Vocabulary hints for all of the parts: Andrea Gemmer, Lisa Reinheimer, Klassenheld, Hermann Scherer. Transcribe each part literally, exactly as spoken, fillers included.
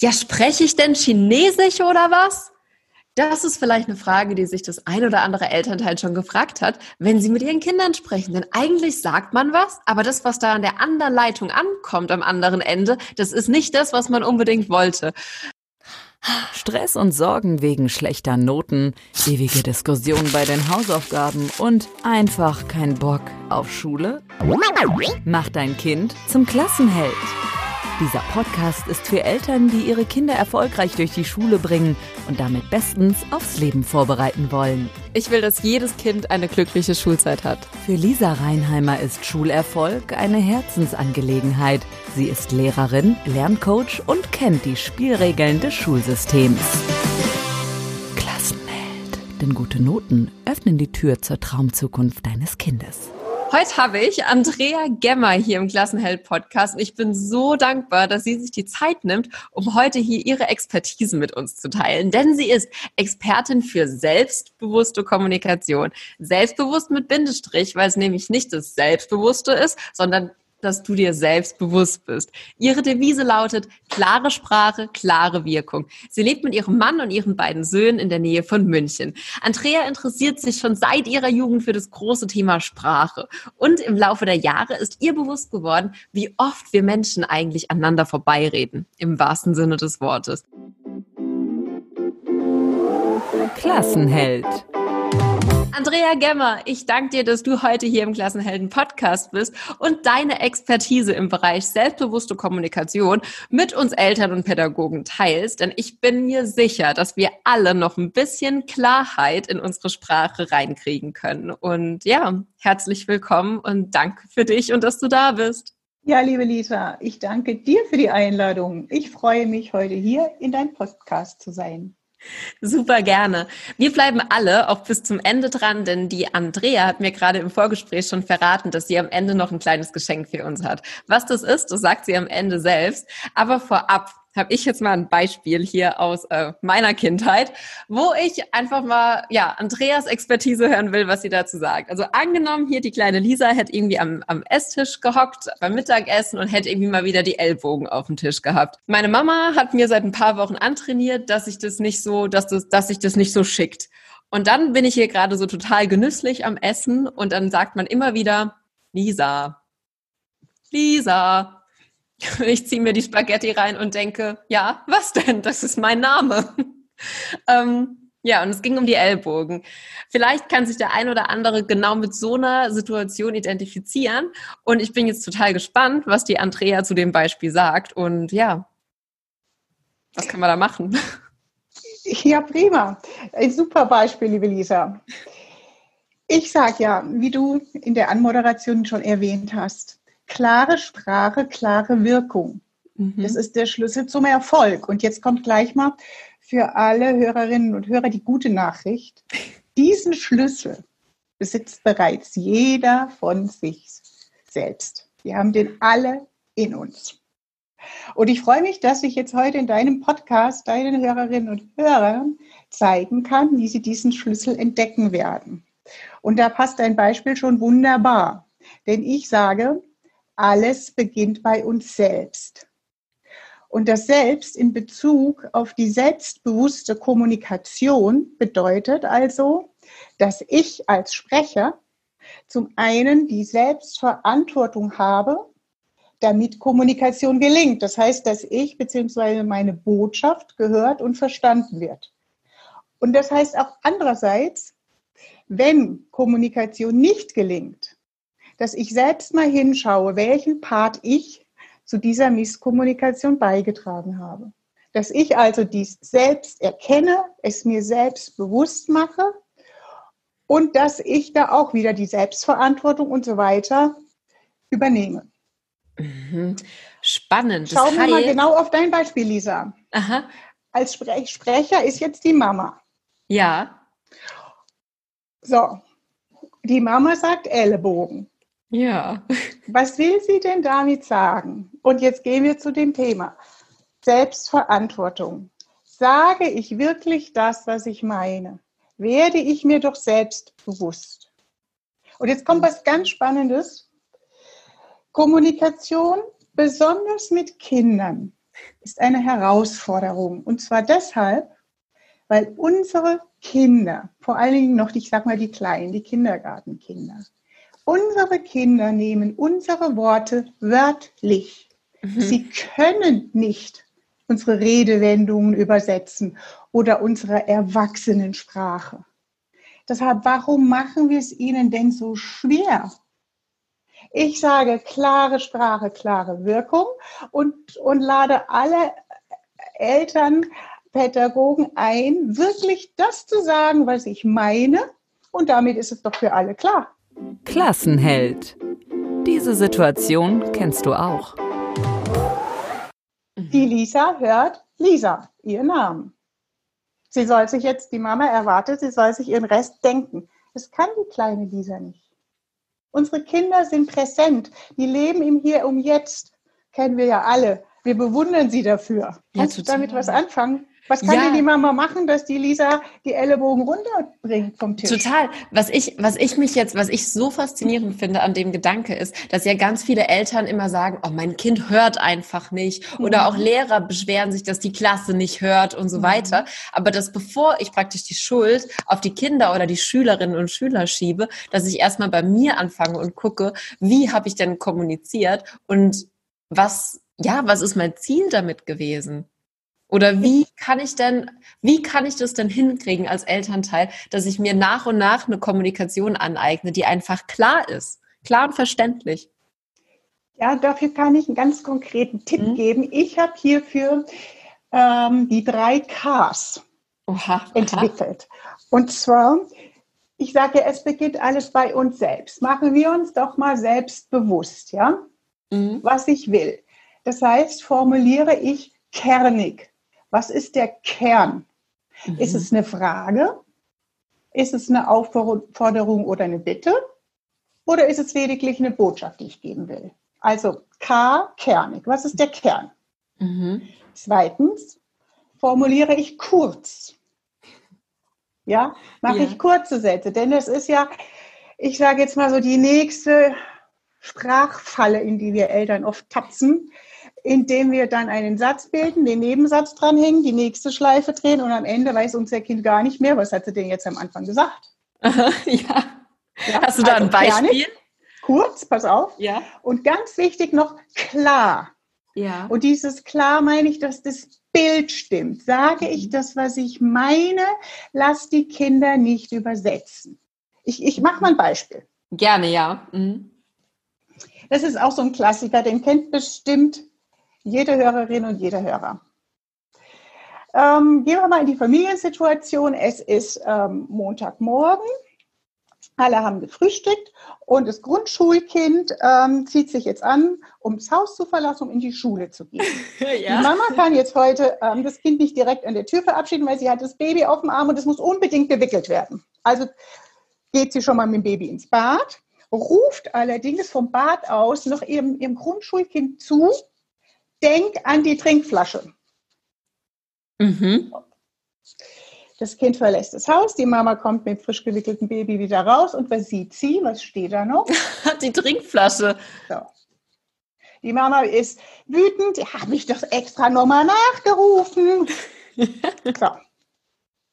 ja, spreche ich denn Chinesisch oder was? Das ist vielleicht eine Frage, die sich das ein oder andere Elternteil schon gefragt hat, wenn sie mit ihren Kindern sprechen. Denn eigentlich sagt man was, aber das, was da an der anderen Leitung ankommt am anderen Ende, das ist nicht das, was man unbedingt wollte. Stress und Sorgen wegen schlechter Noten, ewige Diskussionen bei den Hausaufgaben und einfach kein Bock auf Schule? Mach dein Kind zum Klassenheld. Dieser Podcast ist für Eltern, die ihre Kinder erfolgreich durch die Schule bringen und damit bestens aufs Leben vorbereiten wollen. Ich will, dass jedes Kind eine glückliche Schulzeit hat. Für Lisa Reinheimer ist Schulerfolg eine Herzensangelegenheit. Sie ist Lehrerin, Lerncoach und kennt die Spielregeln des Schulsystems. Klassenheld. Denn gute Noten öffnen die Tür zur Traumzukunft deines Kindes. Heute habe ich Andrea Gemmer hier im Klassenheld-Podcast und ich bin so dankbar, dass sie sich die Zeit nimmt, um heute hier ihre Expertise mit uns zu teilen, denn sie ist Expertin für selbstbewusste Kommunikation. Selbstbewusst mit Bindestrich, weil es nämlich nicht das Selbstbewusste ist, sondern dass du dir selbst bewusst bist. Ihre Devise lautet, klare Sprache, klare Wirkung. Sie lebt mit ihrem Mann und ihren beiden Söhnen in der Nähe von München. Andrea interessiert sich schon seit ihrer Jugend für das große Thema Sprache. Und im Laufe der Jahre ist ihr bewusst geworden, wie oft wir Menschen eigentlich aneinander vorbeireden, im wahrsten Sinne des Wortes. Klassenheld. Andrea Gemmer, ich danke dir, dass du heute hier im Klassenhelden-Podcast bist und deine Expertise im Bereich selbstbewusste Kommunikation mit uns Eltern und Pädagogen teilst. Denn ich bin mir sicher, dass wir alle noch ein bisschen Klarheit in unsere Sprache reinkriegen können. Und ja, herzlich willkommen und danke für dich und dass du da bist. Ja, liebe Lisa, ich danke dir für die Einladung. Ich freue mich, heute hier in deinem Podcast zu sein. Super gerne. Wir bleiben alle auch bis zum Ende dran, denn die Andrea hat mir gerade im Vorgespräch schon verraten, dass sie am Ende noch ein kleines Geschenk für uns hat. Was das ist, das sagt sie am Ende selbst. Aber vorab habe ich jetzt mal ein Beispiel hier aus äh, meiner Kindheit, wo ich einfach mal ja Andreas Expertise hören will, was sie dazu sagt. Also angenommen, hier die kleine Lisa hätte irgendwie am, am Esstisch gehockt beim Mittagessen und hätte irgendwie mal wieder die Ellbogen auf dem Tisch gehabt. Meine Mama hat mir seit ein paar Wochen antrainiert, dass ich das nicht so, dass das, dass ich das nicht so schickt. Und dann bin ich hier gerade so total genüsslich am Essen und dann sagt man immer wieder, Lisa, Lisa. Ich ziehe mir die Spaghetti rein und denke, ja, was denn? Das ist mein Name. ähm, ja, und es ging um die Ellbogen. Vielleicht kann sich der ein oder andere genau mit so einer Situation identifizieren. Und ich bin jetzt total gespannt, was die Andrea zu dem Beispiel sagt. Und ja, was kann man da machen? Ja, prima. Ein super Beispiel, liebe Lisa. Ich sage ja, wie du in der Anmoderation schon erwähnt hast, klare Sprache, klare Wirkung. Mhm. Das ist der Schlüssel zum Erfolg. Und jetzt kommt gleich mal für alle Hörerinnen und Hörer die gute Nachricht. Diesen Schlüssel besitzt bereits jeder von sich selbst. Wir haben den alle in uns. Und ich freue mich, dass ich jetzt heute in deinem Podcast deinen Hörerinnen und Hörern zeigen kann, wie sie diesen Schlüssel entdecken werden. Und da passt dein Beispiel schon wunderbar. Denn ich sage, alles beginnt bei uns selbst. Und das Selbst in Bezug auf die selbstbewusste Kommunikation bedeutet also, dass ich als Sprecher zum einen die Selbstverantwortung habe, damit Kommunikation gelingt. Das heißt, dass ich bzw. meine Botschaft gehört und verstanden wird. Und das heißt auch andererseits, wenn Kommunikation nicht gelingt, dass ich selbst mal hinschaue, welchen Part ich zu dieser Misskommunikation beigetragen habe. Dass ich also dies selbst erkenne, es mir selbst bewusst mache und dass ich da auch wieder die Selbstverantwortung und so weiter übernehme. Mhm. Spannend. Schauen wir mal genau auf dein Beispiel, Lisa. Aha. Als Spre- Sprecher ist jetzt die Mama. Ja. So, die Mama sagt Ellbogen. Ja. Was will sie denn damit sagen? Und jetzt gehen wir zu dem Thema Selbstverantwortung. Sage ich wirklich das, was ich meine? Werde ich mir doch selbst bewusst? Und jetzt kommt was ganz Spannendes. Kommunikation, besonders mit Kindern, ist eine Herausforderung. Und zwar deshalb, weil unsere Kinder, vor allen Dingen noch, ich sag mal die Kleinen, die Kindergartenkinder, unsere Kinder nehmen unsere Worte wörtlich. Mhm. Sie können nicht unsere Redewendungen übersetzen oder unsere Erwachsenensprache. Deshalb, warum machen wir es ihnen denn so schwer? Ich sage klare Sprache, klare Wirkung und, und lade alle Eltern, Pädagogen ein, wirklich das zu sagen, was ich meine. Und damit ist es doch für alle klar. Klassenheld. Diese Situation kennst du auch. Die Lisa hört Lisa, ihren Namen. Sie soll sich jetzt, die Mama erwartet, sie soll sich ihren Rest denken. Das kann die kleine Lisa nicht. Unsere Kinder sind präsent. Die leben im Hier und Jetzt. Kennen wir ja alle. Wir bewundern sie dafür. Kannst ja, du damit was anfangen? Was kann ja. denn die Mama machen, dass die Lisa die Ellenbogen runterbringt vom Tisch? Total. Was ich, was ich mich jetzt, was ich so faszinierend finde an dem Gedanke ist, dass ja ganz viele Eltern immer sagen, oh, mein Kind hört einfach nicht. Mhm. Oder auch Lehrer beschweren sich, dass die Klasse nicht hört und so mhm. weiter. Aber dass bevor ich praktisch die Schuld auf die Kinder oder die Schülerinnen und Schüler schiebe, dass ich erstmal bei mir anfange und gucke, wie habe ich denn kommuniziert und was, ja, was ist mein Ziel damit gewesen? Oder wie kann ich denn, wie kann ich das denn hinkriegen als Elternteil, dass ich mir nach und nach eine Kommunikation aneigne, die einfach klar ist, klar und verständlich? Ja, dafür kann ich einen ganz konkreten Tipp mhm. geben. Ich habe hierfür ähm, die drei Ks oha, entwickelt. Aha. Und zwar, ich sage, es beginnt alles bei uns selbst. Machen wir uns doch mal selbst bewusst, ja, mhm. was ich will. Das heißt, formuliere ich kernig. Was ist der Kern? Mhm. Ist es eine Frage? Ist es eine Aufforderung oder eine Bitte? Oder ist es lediglich eine Botschaft, die ich geben will? Also K, kernig. Was ist der Kern? Mhm. Zweitens, formuliere ich kurz. Ja, mache ja. ich kurze Sätze. Denn das ist ja, ich sage jetzt mal so, die nächste Sprachfalle, in die wir Eltern oft tapsen, indem wir dann einen Satz bilden, den Nebensatz dranhängen, die nächste Schleife drehen und am Ende weiß unser Kind gar nicht mehr, was hat sie denn jetzt am Anfang gesagt. Aha, ja. ja. Hast du da also ein Beispiel? Kernig, kurz, pass auf. Ja. Und ganz wichtig noch, klar. Ja. Und dieses klar meine ich, dass das Bild stimmt. Sage mhm. ich das, was ich meine, lass die Kinder nicht übersetzen. Ich, ich mache mal ein Beispiel. Gerne, ja. Mhm. Das ist auch so ein Klassiker, den kennt bestimmt jede Hörerin und jeder Hörer. Ähm, gehen wir mal in die Familiensituation. Es ist ähm, Montagmorgen, alle haben gefrühstückt und das Grundschulkind ähm, zieht sich jetzt an, um das Haus zu verlassen, um in die Schule zu gehen. Ja. Die Mama kann jetzt heute ähm, das Kind nicht direkt an der Tür verabschieden, weil sie hat das Baby auf dem Arm und es muss unbedingt gewickelt werden. Also geht sie schon mal mit dem Baby ins Bad, ruft allerdings vom Bad aus noch ihrem, ihrem Grundschulkind zu, denk an die Trinkflasche. Mhm. Das Kind verlässt das Haus, die Mama kommt mit frisch gewickeltem Baby wieder raus und was sieht sie? Was steht da noch? Die Trinkflasche. So. Die Mama ist wütend, habe ich doch extra nochmal nachgerufen. So.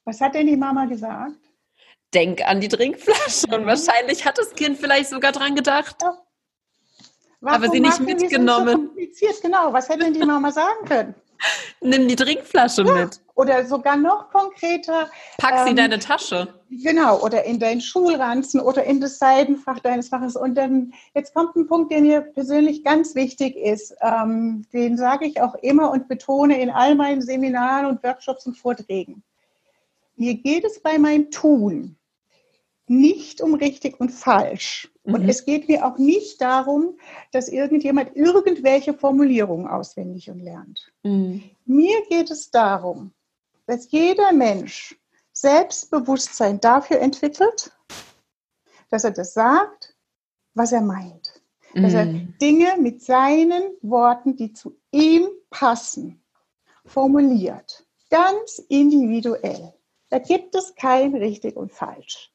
Was hat denn die Mama gesagt? Denk an die Trinkflasche. Und wahrscheinlich hat das Kind vielleicht sogar dran gedacht. Ja. Aber sie nicht mitgenommen. So genau. Was hätte denn die Mama sagen können? Nimm die Trinkflasche ja. mit. Oder sogar noch konkreter. Pack sie ähm, in deine Tasche. Genau. Oder in deinen Schulranzen oder in das Seidenfach deines Faches. Und dann, jetzt kommt ein Punkt, der mir persönlich ganz wichtig ist. Ähm, den sage ich auch immer und betone in all meinen Seminaren und Workshops und Vorträgen. Mir geht es bei meinem Tun nicht um richtig und falsch. Und mhm. es geht mir auch nicht darum, dass irgendjemand irgendwelche Formulierungen auswendig und lernt. Mhm. Mir geht es darum, dass jeder Mensch Selbstbewusstsein dafür entwickelt, dass er das sagt, was er meint. Dass mhm. er Dinge mit seinen Worten, die zu ihm passen, formuliert. Ganz individuell. Da gibt es kein richtig und falsch.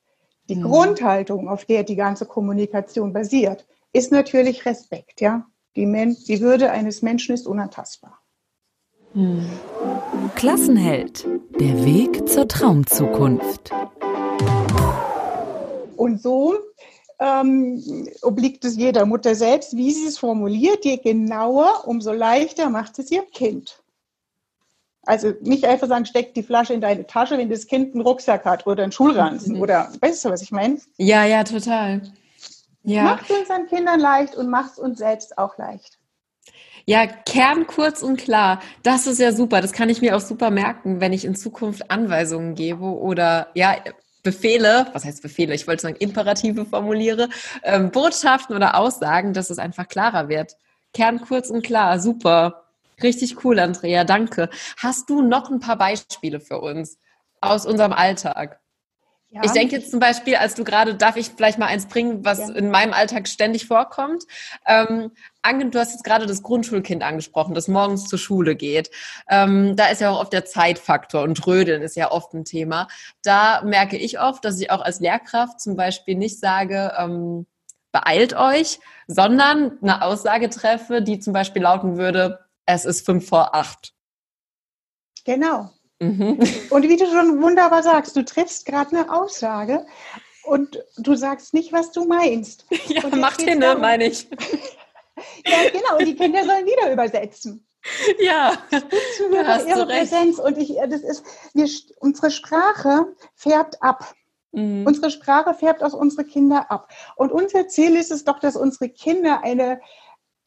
Die mhm. Grundhaltung, auf der die ganze Kommunikation basiert, ist natürlich Respekt. Ja? Die, Men- die Würde eines Menschen ist unantastbar. Hm. Klassenheld, der Weg zur Traumzukunft. Und so ähm, obliegt es jeder Mutter selbst, wie sie es formuliert. Je genauer, umso leichter macht es ihr Kind. Also nicht einfach sagen, steck die Flasche in deine Tasche, wenn das Kind einen Rucksack hat oder einen Schulranzen. Mhm. Oder weißt du, was ich meine? Ja, ja, total. Ja. Macht es unseren Kindern leicht und macht es uns selbst auch leicht. Ja, Kern kurz und klar. Das ist ja super. Das kann ich mir auch super merken, wenn ich in Zukunft Anweisungen gebe oder ja Befehle, was heißt Befehle? Ich wollte sagen Imperative formuliere, ähm, Botschaften oder Aussagen, dass es einfach klarer wird. Kern kurz und klar. Super. Richtig cool, Andrea. Danke. Hast du noch ein paar Beispiele für uns aus unserem Alltag? Ja. Ich denke jetzt zum Beispiel, als du gerade, darf ich vielleicht mal eins bringen, was ja. in meinem Alltag ständig vorkommt. Ähm, du hast jetzt gerade das Grundschulkind angesprochen, das morgens zur Schule geht. Ähm, da ist ja auch oft der Zeitfaktor und Trödeln ist ja oft ein Thema. Da merke ich oft, dass ich auch als Lehrkraft zum Beispiel nicht sage, ähm, beeilt euch, sondern eine Aussage treffe, die zum Beispiel lauten würde, es ist fünf vor acht. Genau. Mhm. Und wie du schon wunderbar sagst, du triffst gerade eine Aussage und du sagst nicht, was du meinst. Ja, macht hin, ne, meine ich. Ja, genau. Und die Kinder sollen wieder übersetzen. Ja. Das ist ihre Präsenz. Und ich, das ist, wir, unsere Sprache färbt ab. Mhm. Unsere Sprache färbt aus unsere Kinder ab. Und unser Ziel ist es doch, dass unsere Kinder eine,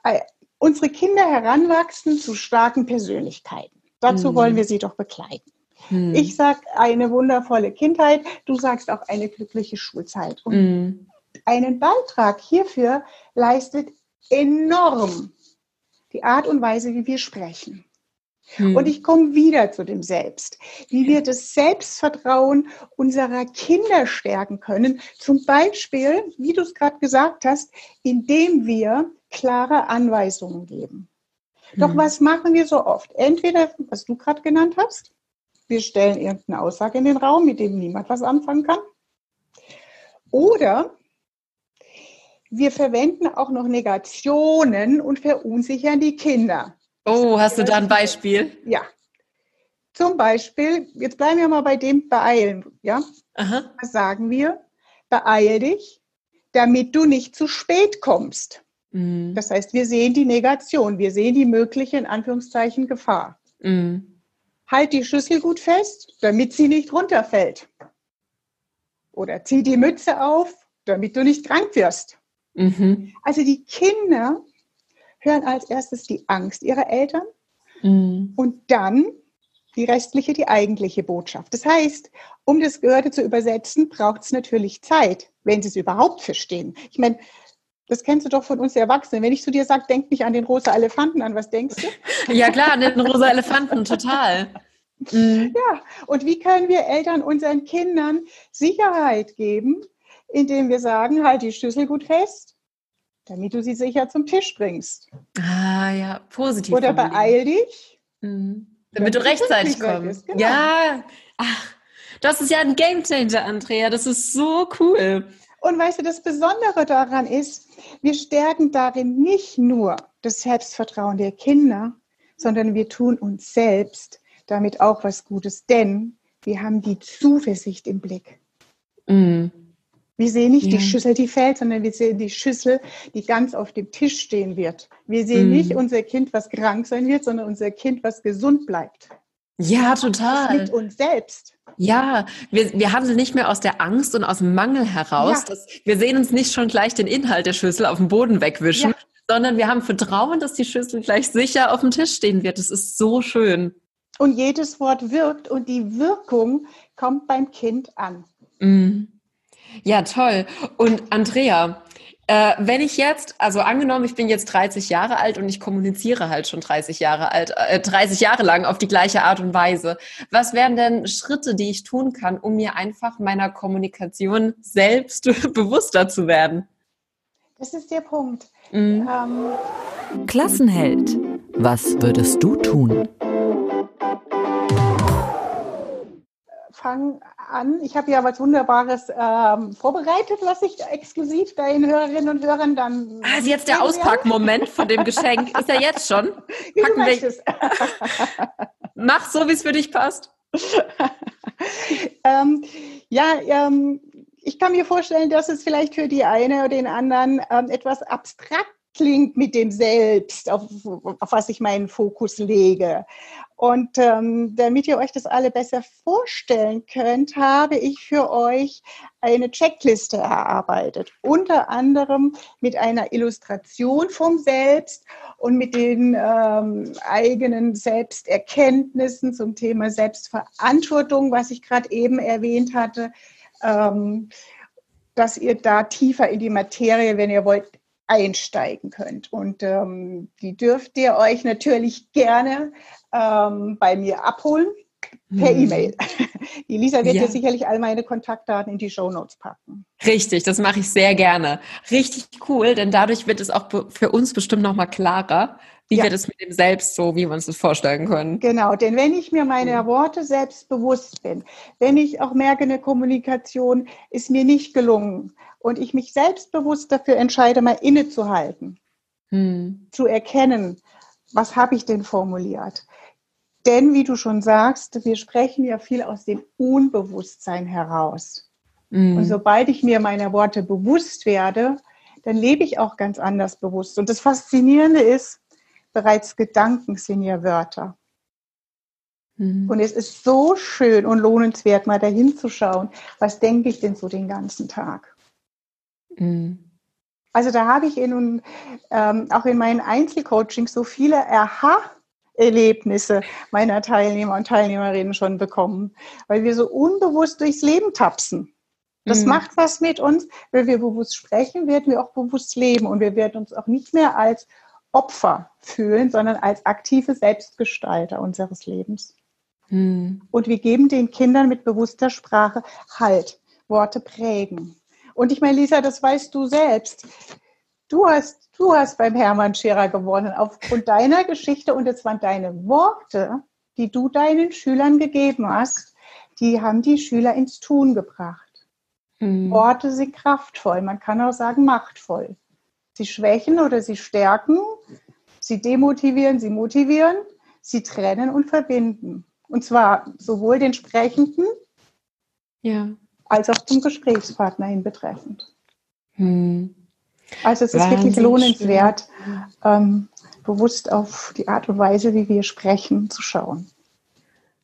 eine unsere Kinder heranwachsen zu starken Persönlichkeiten. Dazu hm. wollen wir sie doch begleiten. Hm. Ich sage eine wundervolle Kindheit, du sagst auch eine glückliche Schulzeit. Und hm. einen Beitrag hierfür leistet enorm die Art und Weise, wie wir sprechen. Hm. Und ich komme wieder zu dem Selbst. Wie wir das Selbstvertrauen unserer Kinder stärken können. Zum Beispiel, wie du es gerade gesagt hast, indem wir klare Anweisungen geben. Doch was machen wir so oft? Entweder, was du gerade genannt hast, wir stellen irgendeine Aussage in den Raum, mit dem niemand was anfangen kann. Oder wir verwenden auch noch Negationen und verunsichern die Kinder. Oh, hast du da ein Beispiel? Ja. Zum Beispiel, jetzt bleiben wir mal bei dem Beeilen. Ja? Aha. Was sagen wir? Beeil dich, damit du nicht zu spät kommst. Das heißt, wir sehen die Negation, wir sehen die mögliche, in Anführungszeichen, Gefahr. Mm. Halt die Schüssel gut fest, damit sie nicht runterfällt. Oder zieh die Mütze auf, damit du nicht krank wirst. Mm-hmm. Also die Kinder hören als erstes die Angst ihrer Eltern mm. und dann die restliche, die eigentliche Botschaft. Das heißt, um das Gehörte zu übersetzen, braucht es natürlich Zeit, wenn sie es überhaupt verstehen. Ich meine, das kennst du doch von uns Erwachsenen. Wenn ich zu dir sage, denk nicht an den rosa Elefanten an, was denkst du? Ja klar, an den rosa Elefanten, total. Mhm. Ja, und wie können wir Eltern unseren Kindern Sicherheit geben, indem wir sagen, halt die Schüssel gut fest, damit du sie sicher zum Tisch bringst. Ah ja, positiv. Oder beeil dich. Mhm. Damit du rechtzeitig kommst. Genau. Ja, ach, das ist ja ein Gamechanger, Andrea. Das ist so cool. Und weißt du, das Besondere daran ist, wir stärken darin nicht nur das Selbstvertrauen der Kinder, sondern wir tun uns selbst damit auch was Gutes, denn wir haben die Zuversicht im Blick. Mm. Wir sehen nicht ja. die Schüssel, die fällt, sondern wir sehen die Schüssel, die ganz auf dem Tisch stehen wird. Wir sehen mm. nicht unser Kind, was krank sein wird, sondern unser Kind, was gesund bleibt. Ja, total. Mit uns selbst. Ja, wir, wir handeln nicht mehr aus der Angst und aus dem Mangel heraus. Ja. Dass, wir sehen uns nicht schon gleich den Inhalt der Schüssel auf dem Boden wegwischen, ja. sondern wir haben Vertrauen, dass die Schüssel gleich sicher auf dem Tisch stehen wird. Das ist so schön. Und jedes Wort wirkt und die Wirkung kommt beim Kind an. Mm. Ja, toll. Und Andrea, Äh, wenn ich jetzt, also angenommen, ich bin jetzt dreißig Jahre alt und ich kommuniziere halt schon dreißig Jahre alt, äh, dreißig Jahre lang auf die gleiche Art und Weise. Was wären denn Schritte, die ich tun kann, um mir einfach meiner Kommunikation selbst bewusster zu werden? Das ist der Punkt. Mhm. Ähm. Klassenheld, was würdest du tun? Fang an. Ich habe ja was Wunderbares ähm, vorbereitet, was ich exklusiv deinen Hörerinnen und Hörern dann... Ah, ist jetzt der Auspackmoment von dem Geschenk. Ist er jetzt schon? Wie Packen du wir möchtest. Mach so, wie es für dich passt. ähm, ja, ähm, ich kann mir vorstellen, dass es vielleicht für die eine oder den anderen ähm, etwas abstrakt klingt mit dem Selbst, auf, auf was ich meinen Fokus lege. Und ähm, damit ihr euch das alle besser vorstellen könnt, habe ich für euch eine Checkliste erarbeitet, unter anderem mit einer Illustration vom Selbst und mit den ähm, eigenen Selbsterkenntnissen zum Thema Selbstverantwortung, was ich gerade eben erwähnt hatte, ähm, dass ihr da tiefer in die Materie, wenn ihr wollt, einsteigen könnt. Und ähm, die dürft ihr euch natürlich gerne ähm, bei mir abholen per hm. E-Mail. Die Lisa wird ja. dir sicherlich all meine Kontaktdaten in die Shownotes packen. Richtig, das mache ich sehr gerne. Richtig cool, denn dadurch wird es auch für uns bestimmt nochmal klarer, wie ja. wir das mit dem Selbst so, wie wir uns das vorstellen können. Genau, denn wenn ich mir meiner Worte selbst bewusst bin, wenn ich auch merke, eine Kommunikation ist mir nicht gelungen und ich mich selbstbewusst dafür entscheide, mal innezuhalten, hm. zu erkennen, was habe ich denn formuliert? Denn, wie du schon sagst, wir sprechen ja viel aus dem Unbewusstsein heraus. Mm. Und sobald ich mir meiner Worte bewusst werde, dann lebe ich auch ganz anders bewusst. Und das Faszinierende ist, bereits Gedanken sind ja Wörter. Mm. Und es ist so schön und lohnenswert, mal dahin zu schauen, was denke ich denn so den ganzen Tag? Mm. Also da habe ich in, ähm, auch in meinen Einzelcoachings so viele Aha- Erlebnisse meiner Teilnehmer und Teilnehmerinnen schon bekommen, weil wir so unbewusst durchs Leben tapsen. Das mm. macht was mit uns. Wenn wir bewusst sprechen, werden wir auch bewusst leben und wir werden uns auch nicht mehr als Opfer fühlen, sondern als aktive Selbstgestalter unseres Lebens. Mm. Und wir geben den Kindern mit bewusster Sprache Halt, Worte prägen. Und ich meine, Lisa, das weißt du selbst. Du hast, du hast beim Hermann Scherer gewonnen aufgrund deiner Geschichte und es waren deine Worte, die du deinen Schülern gegeben hast, die haben die Schüler ins Tun gebracht. Mhm. Worte sind kraftvoll, man kann auch sagen machtvoll. Sie schwächen oder sie stärken, sie demotivieren, sie motivieren, sie trennen und verbinden. Und zwar sowohl den Sprechenden ja. als auch zum Gesprächspartner hin betreffend. Mhm. Also es ist Wahnsinn, wirklich lohnenswert, ähm, bewusst auf die Art und Weise, wie wir sprechen, zu schauen.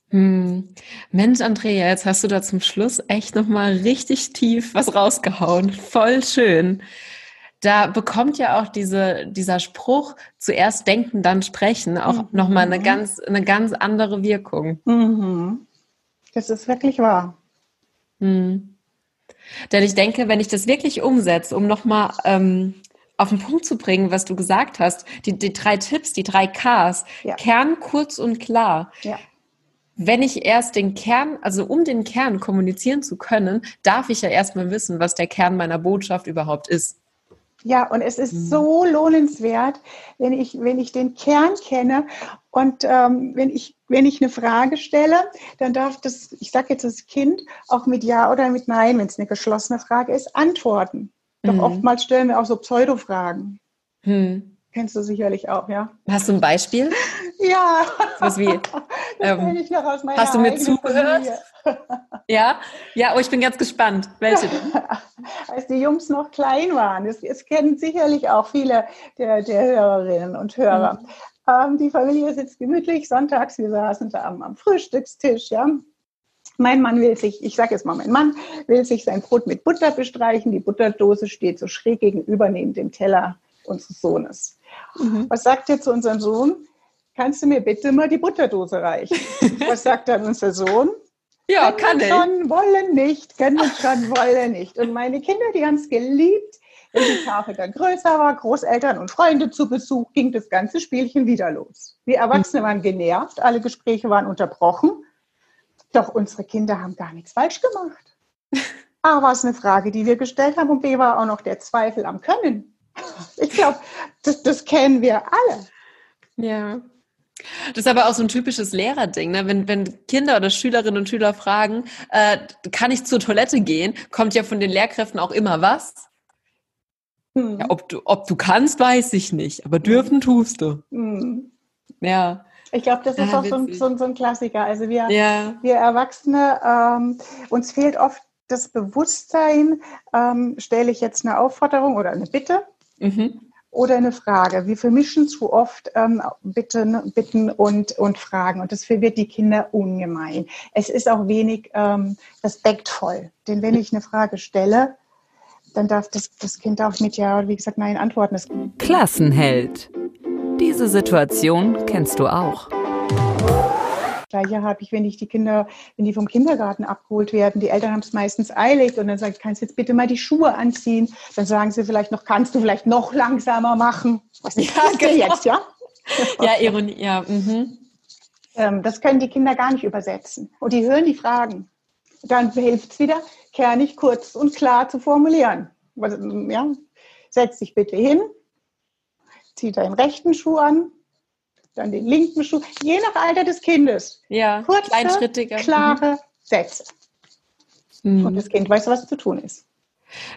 Hm. Mensch, Andrea, jetzt hast du da zum Schluss echt nochmal richtig tief was rausgehauen. Voll schön. Da bekommt ja auch diese, dieser Spruch, zuerst denken, dann sprechen, auch mhm. nochmal eine ganz, eine ganz andere Wirkung. Mhm. Das ist wirklich wahr. Mhm. Denn ich denke, wenn ich das wirklich umsetze, um nochmal ähm, auf den Punkt zu bringen, was du gesagt hast, die, die drei Tipps, die drei Ks, ja. Kern, kurz und klar. Ja. Wenn ich erst den Kern, also um den Kern kommunizieren zu können, darf ich ja erstmal wissen, was der Kern meiner Botschaft überhaupt ist. Ja, und es ist mhm. so lohnenswert, wenn ich, wenn ich den Kern kenne und ähm, wenn ich, wenn ich eine Frage stelle, dann darf das, ich sage jetzt das Kind, auch mit Ja oder mit Nein, wenn es eine geschlossene Frage ist, antworten. Doch mhm. oftmals stellen wir auch so Pseudo-Fragen. Mhm. Kennst du sicherlich auch, ja? Hast du ein Beispiel? Ja. Was wie? Ähm, ich noch aus hast du mir zugehört? ja, ja. Oh, ich bin ganz gespannt. Welche denn? Als die Jungs noch klein waren, es, es kennen sicherlich auch viele der, der Hörerinnen und Hörer. Mhm. Ähm, die Familie sitzt gemütlich sonntags. Wir saßen da am, am Frühstückstisch, ja. Mein Mann will sich, ich sage jetzt mal, mein Mann will sich sein Brot mit Butter bestreichen. Die Butterdose steht so schräg gegenüber neben dem Teller unseres Sohnes. Mhm. Was sagt er zu unserem Sohn? Kannst du mir bitte mal die Butterdose reichen? Was sagt dann unser Sohn? Ja, kann ich. Können schon, wollen nicht, können schon, wollen nicht. Und meine Kinder, die haben es geliebt. Wenn die Tafel dann größer war, Großeltern und Freunde zu Besuch, ging das ganze Spielchen wieder los. Wir Erwachsene waren genervt, alle Gespräche waren unterbrochen. Doch unsere Kinder haben gar nichts falsch gemacht. A war es eine Frage, die wir gestellt haben und B war auch noch der Zweifel am Können. Ich glaube, das, das kennen wir alle. Ja. Das ist aber auch so ein typisches Lehrerding, ne? Wenn, wenn Kinder oder Schülerinnen und Schüler fragen, äh, kann ich zur Toilette gehen, kommt ja von den Lehrkräften auch immer was. Mhm. Ja, ob du, ob du kannst, weiß ich nicht, aber dürfen tust du. Mhm. Ja. Ich glaube, das ist ja auch so ein, so, so ein Klassiker. Also wir, ja. wir Erwachsene, ähm, uns fehlt oft das Bewusstsein, ähm, stelle ich jetzt eine Aufforderung oder eine Bitte? Mhm. Oder eine Frage. Wir vermischen zu oft ähm, Bitten, Bitten und, und Fragen. Und das verwirrt die Kinder ungemein. Es ist auch wenig ähm, respektvoll. Denn wenn ich eine Frage stelle, dann darf das, das Kind auch mit Ja oder wie gesagt Nein antworten. Das Klassenheld. Diese Situation kennst du auch. Gleiche habe ich, wenn ich die Kinder, wenn die vom Kindergarten abgeholt werden, die Eltern haben es meistens eilig und dann sage ich, kannst du jetzt bitte mal die Schuhe anziehen? Dann sagen sie vielleicht noch, kannst du vielleicht noch langsamer machen? Was ja, ist genau. jetzt, ja? Ja, Ironie, ja. Mhm. Ähm, das können die Kinder gar nicht übersetzen. Und die hören die Fragen. Dann hilft es wieder, kernig, kurz und klar zu formulieren. Also, ja, setz dich bitte hin, zieh deinen rechten Schuh an, dann den linken Schuh, je nach Alter des Kindes. Ja, kurze, klare Sätze. Mhm. Und das Kind weiß, was zu tun ist.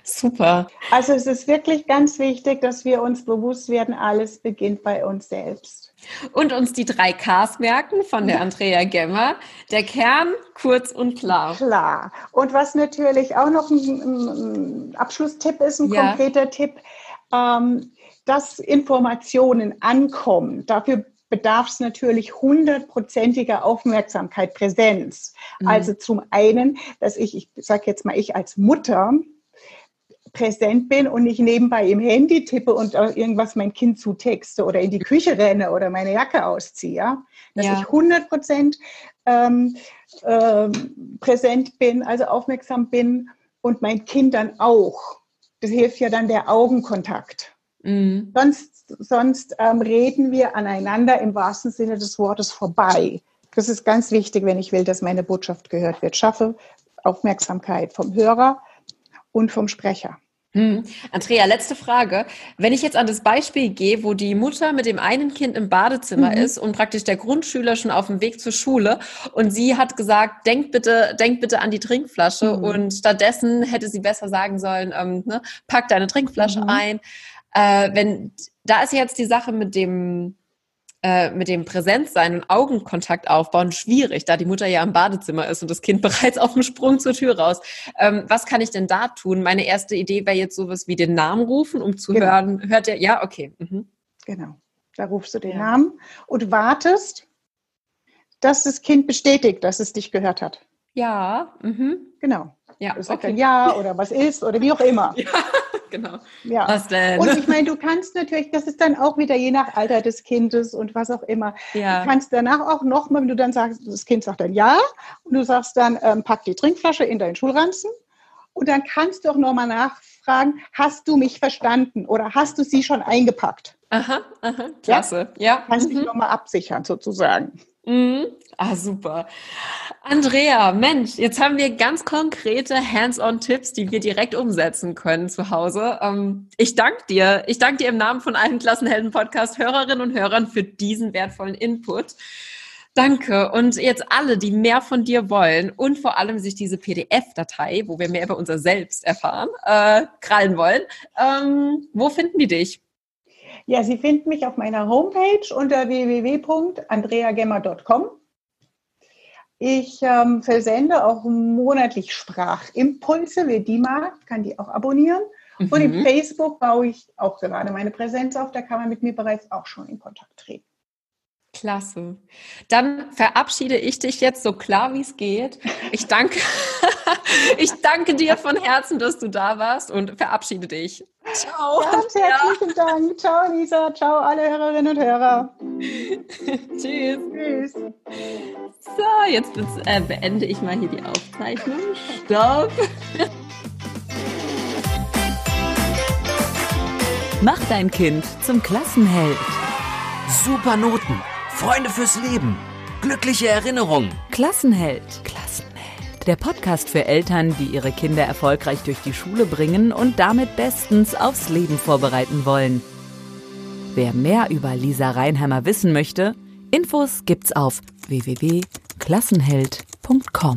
Super. Also es ist wirklich ganz wichtig, dass wir uns bewusst werden, alles beginnt bei uns selbst. Und uns die drei Ks merken von der Andrea Gemmer. Der Kern, kurz und klar. Klar. Und was natürlich auch noch ein, ein Abschlusstipp ist, ein ja. konkreter Tipp, ähm, dass Informationen ankommen. Dafür bedarf es natürlich hundertprozentiger Aufmerksamkeit, Präsenz. Mhm. Also zum einen, dass ich, ich sage jetzt mal, ich als Mutter präsent bin und nicht nebenbei im Handy tippe und irgendwas mein Kind zutexte oder in die Küche renne oder meine Jacke ausziehe. Ja? Dass ja. ich hundert Prozent ähm, ähm, präsent bin, also aufmerksam bin und mein Kind dann auch. Das hilft ja dann der Augenkontakt. Mhm. Sonst, sonst ähm, reden wir aneinander im wahrsten Sinne des Wortes vorbei. Das ist ganz wichtig, wenn ich will, dass meine Botschaft gehört wird. Schaffe Aufmerksamkeit vom Hörer und vom Sprecher. Mhm. Andrea, letzte Frage. Wenn ich jetzt an das Beispiel gehe, wo die Mutter mit dem einen Kind im Badezimmer mhm. ist und praktisch der Grundschüler schon auf dem Weg zur Schule und sie hat gesagt, denk bitte, denk bitte an die Trinkflasche mhm. und stattdessen hätte sie besser sagen sollen, ähm, ne, pack deine Trinkflasche mhm. ein. Äh, wenn, da ist jetzt die Sache mit dem, äh, mit dem Präsenzsein und Augenkontakt aufbauen schwierig, da die Mutter ja im Badezimmer ist und das Kind bereits auf dem Sprung zur Tür raus. Ähm, was kann ich denn da tun? Meine erste Idee wäre jetzt sowas wie den Namen rufen, um zu genau. hören, hört der, ja, okay. Mhm. Genau, da rufst du den ja. Namen und wartest, dass das Kind bestätigt, dass es dich gehört hat. Ja, mhm. genau. Ja, das sagt okay. dann ja oder was ist oder wie auch immer. Ja. Genau. Ja. Was denn? Und ich meine, du kannst natürlich, das ist dann auch wieder je nach Alter des Kindes und was auch immer. Ja. Du kannst danach auch nochmal, wenn du dann sagst, das Kind sagt dann ja und du sagst dann, ähm, pack die Trinkflasche in deinen Schulranzen und dann kannst du auch nochmal nachfragen, hast du mich verstanden oder hast du sie schon eingepackt? Aha, aha, klasse. Ja. ja. Kannst mhm. dich nochmal absichern sozusagen. Mhm. Ah, super. Andrea, Mensch, jetzt haben wir ganz konkrete Hands-on-Tipps, die wir direkt umsetzen können zu Hause. Ähm, ich danke dir. Ich danke dir im Namen von allen Klassenhelden-Podcast-Hörerinnen und Hörern für diesen wertvollen Input. Danke. Und jetzt alle, die mehr von dir wollen und vor allem sich diese P D F-Datei, wo wir mehr über unser Selbst erfahren, äh, krallen wollen, ähm, wo finden die dich? Ja, Sie finden mich auf meiner Homepage unter w w w punkt andrea gemmer punkt com. Ich ähm, versende auch monatlich Sprachimpulse, wer die mag, kann die auch abonnieren. Mhm. Und im Facebook baue ich auch gerade meine Präsenz auf, da kann man mit mir bereits auch schon in Kontakt treten. Klasse. Dann verabschiede ich dich jetzt so klar, wie es geht. Ich danke, ich danke dir von Herzen, dass du da warst und verabschiede dich. Ciao. Ganz herzlichen ja. Dank. Ciao, Lisa. Ciao, alle Hörerinnen und Hörer. Tschüss. Tschüss. So, jetzt äh, beende ich mal hier die Aufzeichnung. Stopp. Mach dein Kind zum Klassenheld. Super Noten. Freunde fürs Leben. Glückliche Erinnerungen. Klassenheld. Klassenheld. Der Podcast für Eltern, die ihre Kinder erfolgreich durch die Schule bringen und damit bestens aufs Leben vorbereiten wollen. Wer mehr über Lisa Reinheimer wissen möchte, Infos gibt's auf w w w punkt klassenheld punkt com.